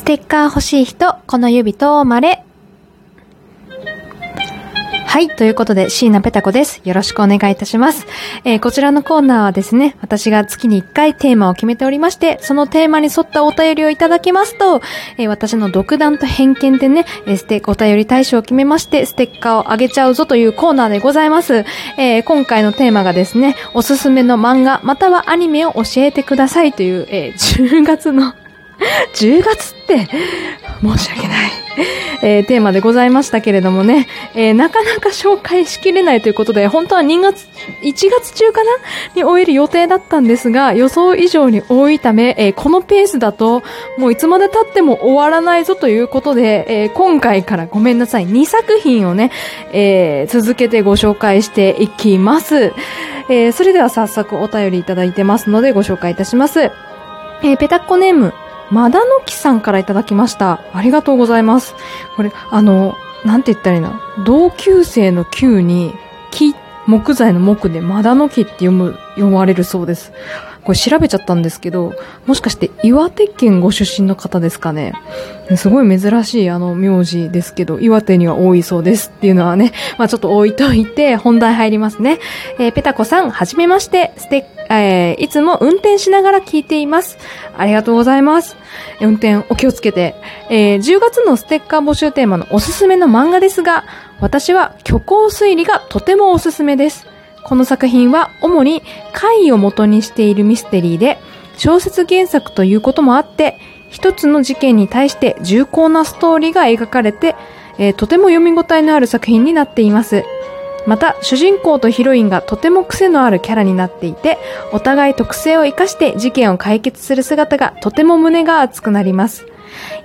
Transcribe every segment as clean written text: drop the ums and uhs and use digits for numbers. ステッカー欲しい人、この指とまれ。はい、ということで、椎名ペタ子です。よろしくお願いいたします。こちらのコーナーはですね、私が月に1回テーマを決めておりまして、そのテーマに沿ったお便りをいただきますと、私の独断と偏見でね、お便り対象を決めまして、ステッカーをあげちゃうぞというコーナーでございます。今回のテーマがですね、おすすめの漫画またはアニメを教えてくださいという、10月って、申し訳ない。テーマでございましたけれどもね、なかなか紹介しきれないということで、本当は1月中かなに終える予定だったんですが、予想以上に多いため、このペースだともういつまで経っても終わらないぞということで、今回からごめんなさい、2作品をね、続けてご紹介していきます。それでは早速お便りいただいてますのでご紹介いたします。ペタッコネームまだのきさんからいただきました。ありがとうございます。これ、なんて言ったらいいの？同級生の級に、木材の木でまだのきって読まれるそうです。これ調べちゃったんですけど、もしかして岩手県ご出身の方ですかね。すごい珍しい名字ですけど、岩手には多いそうですっていうのはね、まあちょっと置いといて本題入りますね。ペタコさん、はじめまして。いつも運転しながら聞いています。ありがとうございます。運転お気をつけて。10月のステッカー募集テーマのおすすめの漫画ですが、私は虚構推理がとてもおすすめです。この作品は主に解を元にしているミステリーで、小説原作ということもあって、一つの事件に対して重厚なストーリーが描かれて、とても読み応えのある作品になっています。また、主人公とヒロインがとても癖のあるキャラになっていて、お互い特性を生かして事件を解決する姿がとても胸が熱くなります。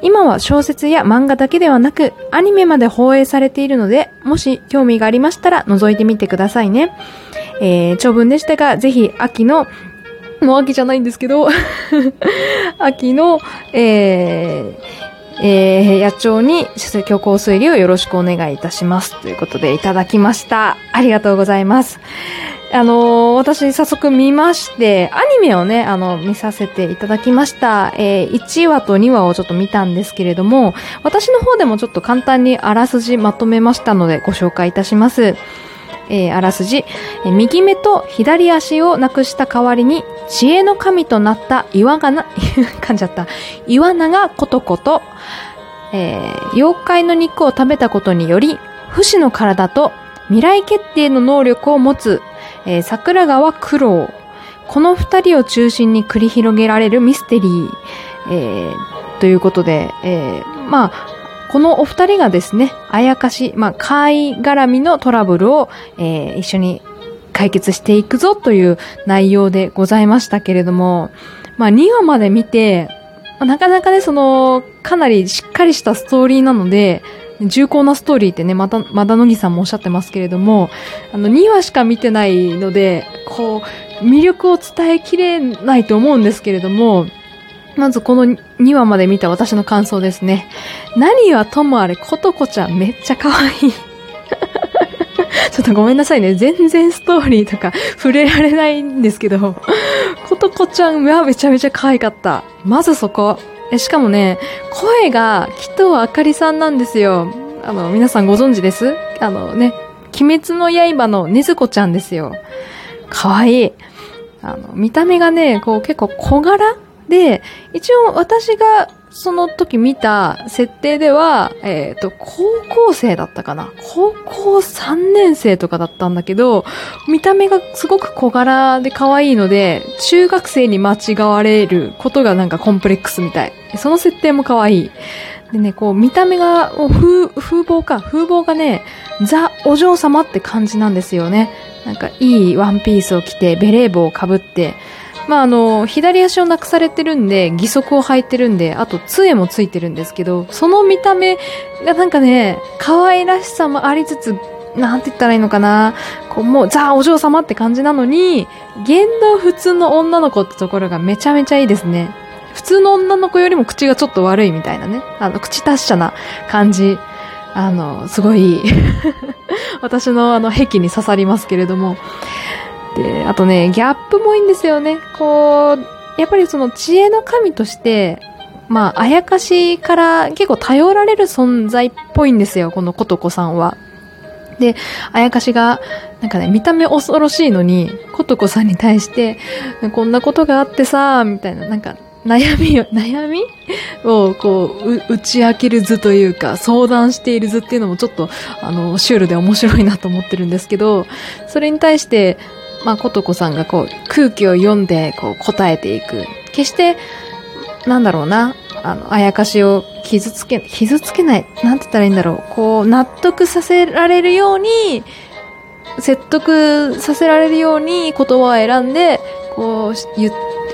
今は小説や漫画だけではなく、アニメまで放映されているので、もし興味がありましたら覗いてみてくださいね。長文でしたが、ぜひ秋じゃないんですけど秋の、野鳥に虚構推理をよろしくお願いいたしますということでいただきました。ありがとうございます。私早速見まして、アニメをね、見させていただきました。1話と2話をちょっと見たんですけれども、私の方でもちょっと簡単にあらすじまとめましたのでご紹介いたします。あらすじ。右目と左足をなくした代わりに、知恵の神となった岩永ことこと、妖怪の肉を食べたことにより、不死の体と未来決定の能力を持つ、桜川九郎。この二人を中心に繰り広げられるミステリー。ということで、まあ、このお二人がですね、あやかし、まあ、怪絡みのトラブルを、一緒に解決していくぞという内容でございましたけれども、まあ、2話まで見て、なかなかね、かなりしっかりしたストーリーなので、重厚なストーリーってね、まだのぎさんもおっしゃってますけれども、2話しか見てないので、こう、魅力を伝えきれないと思うんですけれども、まずこの2話まで見た私の感想ですね。何はともあれ、ことこちゃんめっちゃ可愛い。ちょっとごめんなさいね。全然ストーリーとか触れられないんですけど、ことこちゃんはめちゃめちゃ可愛かった。まずそこ。しかもね、声が鬼頭あかりさんなんですよ。皆さんご存知です？鬼滅の刃の禰豆子ちゃんですよ。可愛い。見た目がね、こう結構小柄で、一応私がその時見た設定では、高校生だったかな。高校3年生とかだったんだけど、見た目がすごく小柄で可愛いので、中学生に間違われることがなんかコンプレックスみたい。その設定も可愛い。でね、こう見た目が、風貌がね、ザ・お嬢様って感じなんですよね。なんかいいワンピースを着て、ベレー帽をかぶって、まあ、左足をなくされてるんで、義足を履いてるんで、あと杖もついてるんですけど、その見た目がなんかね、可愛らしさもありつつ、なんて言ったらいいのかな、こうもうザ・お嬢様って感じなのに、言動普通の女の子ってところがめちゃめちゃいいですね。普通の女の子よりも口がちょっと悪いみたいなね、口達者な感じ。すごい私の癖に刺さりますけれども。で、あとね、ギャップもいいんですよね。こう、やっぱり知恵の神として、まあ、あやかしから結構頼られる存在っぽいんですよ、このことこさんは。で、あやかしが、なんかね、見た目恐ろしいのに、ことこさんに対して、こんなことがあってさ、みたいな、なんか、悩みを、こう、打ち明ける図というか、相談している図っていうのもちょっと、シュールで面白いなと思ってるんですけど、それに対して、まあ、ことこさんがこう、空気を読んで、こう、答えていく。決して、なんだろうな、あやかしを傷つけない、なんて言ったらいいんだろう、こう、納得させられるように、説得させられるように言葉を選んで、こう、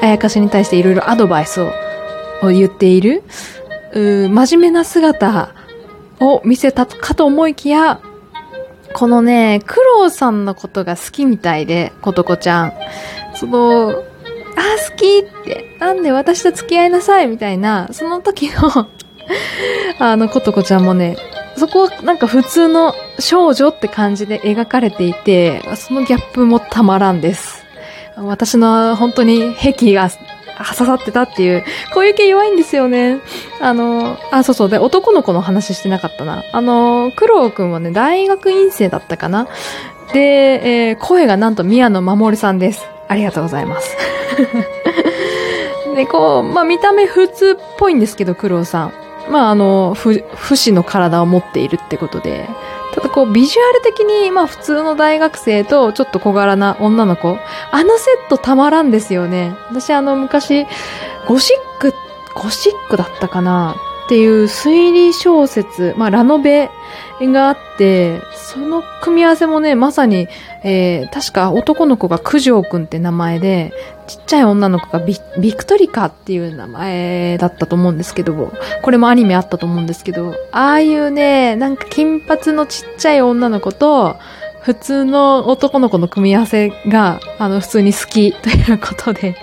あやかしに対していろいろアドバイスを言っている、真面目な姿を見せたかと思いきや、このね、苦労さんのことが好きみたいで、ことこちゃん。その、好きって、なんで私と付き合いなさいみたいな、その時の、ことこちゃんもね、そこはなんか普通の少女って感じで描かれていて、そのギャップもたまらんです。私の本当に癖が刺さってたっていう、こういう系弱いんですよね。そうそう、で、男の子の話してなかったな。クロウくんはね、大学院生だったかな。で、声がなんと宮野真守さんです。ありがとうございます。で、こう、まあ、見た目普通っぽいんですけど、クロウさん。まあ、不死の体を持っているってことで。ただこう、ビジュアル的に、まあ、普通の大学生と、ちょっと小柄な女の子。あのセットたまらんですよね。私、昔、ゴシックだったかなっていう推理小説、まあ、ラノベがあって、その組み合わせもね、まさに、確か男の子が九条くんって名前で、ちっちゃい女の子がビクトリカっていう名前だったと思うんですけど、これもアニメあったと思うんですけど、ああいうね、なんか金髪のちっちゃい女の子と、普通の男の子の組み合わせが、普通に好きということで、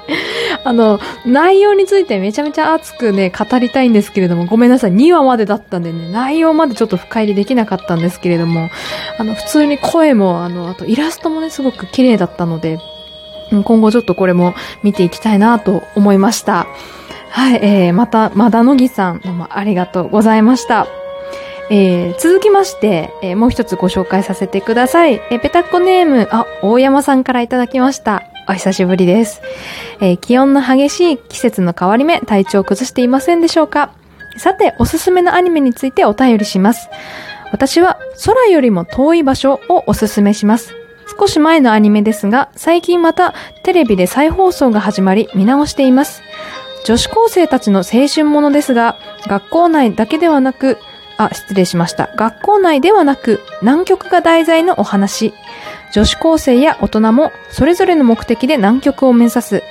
内容についてめちゃめちゃ熱くね、語りたいんですけれども、ごめんなさい、2話までだったんでね、内容までちょっと深入りできなかったんですけれども、普通に声も、あとイラストもね、すごく綺麗だったので、今後ちょっとこれも見ていきたいなと思いました。はい、また、まだのぎさん、どうもありがとうございました。続きまして、もう一つご紹介させてください。ペタッコネーム、大山さんからいただきました。お久しぶりです。気温の激しい季節の変わり目、体調を崩していませんでしょうか？さて、おすすめのアニメについてお便りします。私は、空よりも遠い場所をおすすめします。少し前のアニメですが、最近またテレビで再放送が始まり、見直しています。女子高生たちの青春ものですが、学校内だけではなく、失礼しました。学校内ではなく、南極が題材のお話。女子高生や大人も、それぞれの目的で南極を目指す。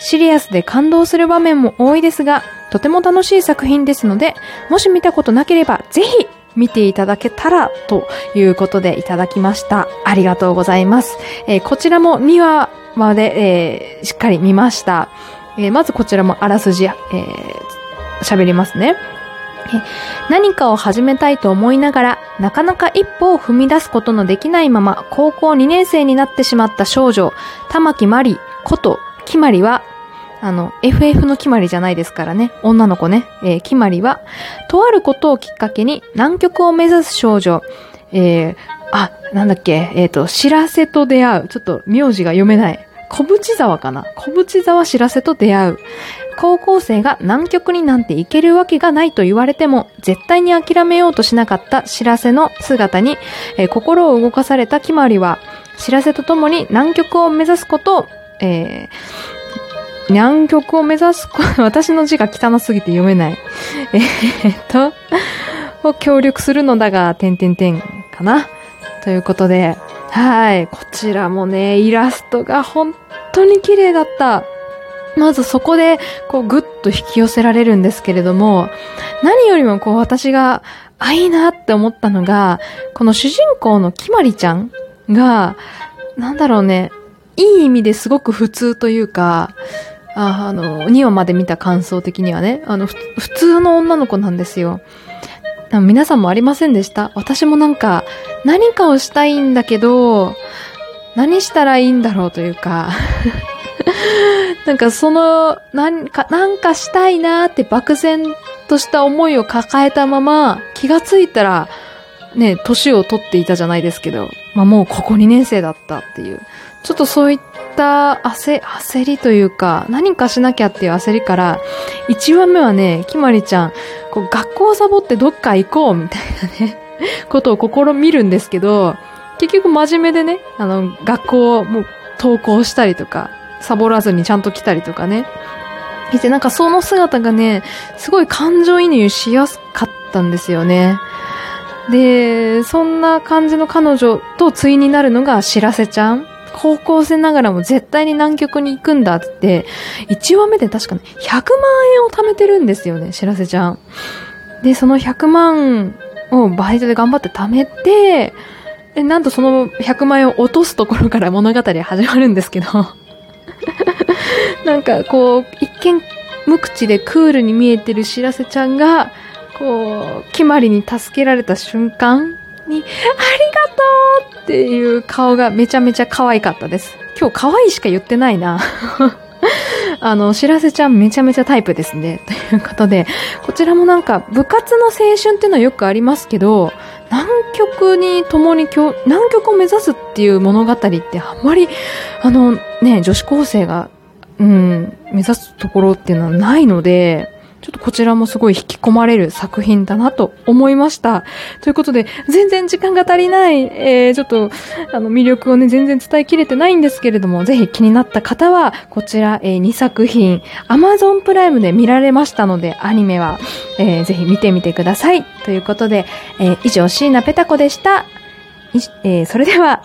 シリアスで感動する場面も多いですが、とても楽しい作品ですので、もし見たことなければ、ぜひ見ていただけたら、ということでいただきました。ありがとうございます。こちらも2話まで、しっかり見ました。まずこちらもあらすじ、喋りますね。何かを始めたいと思いながら、なかなか一歩を踏み出すことのできないまま、高校2年生になってしまった少女、玉木まりこと、きまりは、FF のきまりじゃないですからね、女の子ね、きまりは、とあることをきっかけに南極を目指す少女、しらせと出会う。ちょっと名字が読めない。小淵沢かな？小淵沢しらせと出会う。高校生が南極になんて行けるわけがないと言われても、絶対に諦めようとしなかったしらせの姿に、心を動かされたきまりは、しらせと共に南極を目指すことを、私の字が汚すぎて読めない。協力するのだが、かな。ということで、はい。こちらもね、イラストが本当に綺麗だった。まずそこで、こう、ぐっと引き寄せられるんですけれども、何よりもこう、私が、いいなって思ったのが、この主人公のきまりちゃんが、なんだろうね、いい意味ですごく普通というか、2話まで見た感想的にはね、普通の女の子なんですよ。皆さんもありませんでした？私もなんか、何かをしたいんだけど、何したらいいんだろうというか、なんかその、なんかしたいなーって漠然とした思いを抱えたまま、気がついたら、ね、年を取っていたじゃないですけど、まあもうここ2年生だったっていう、ちょっとそういった焦りというか、何かしなきゃっていう焦りから、1話目はね、きまりちゃん、こう学校をサボってどっか行こうみたいなね、ことを試みるんですけど、結局真面目でね、学校をもう登校したりとか、サボらずにちゃんと来たりとかね。で、なんかその姿がね、すごい感情移入しやすかったんですよね。で、そんな感じの彼女と対になるのがしらせちゃん。高校生ながらも絶対に南極に行くんだって、1話目で確かね、100万円を貯めてるんですよね、しらせちゃん。で、その100万をバイトで頑張って貯めて、でなんとその100万円を落とすところから物語始まるんですけどなんかこう一見無口でクールに見えてるしらせちゃんがこう決まりに助けられた瞬間にありがとうっていう顔がめちゃめちゃ可愛かったです。今日可愛いしか言ってないなしらせちゃんめちゃめちゃタイプですね。ということで、こちらもなんか、部活の青春っていうのはよくありますけど、南極を目指すっていう物語ってあんまり、女子高生が、目指すところっていうのはないので、ちょっとこちらもすごい引き込まれる作品だなと思いました。ということで、全然時間が足りない、ちょっと、魅力をね、全然伝えきれてないんですけれども、ぜひ気になった方は、こちら、2作品、Amazon プライムで見られましたので、アニメは、ぜひ見てみてください。ということで、以上、椎名ペタ子でした。それでは、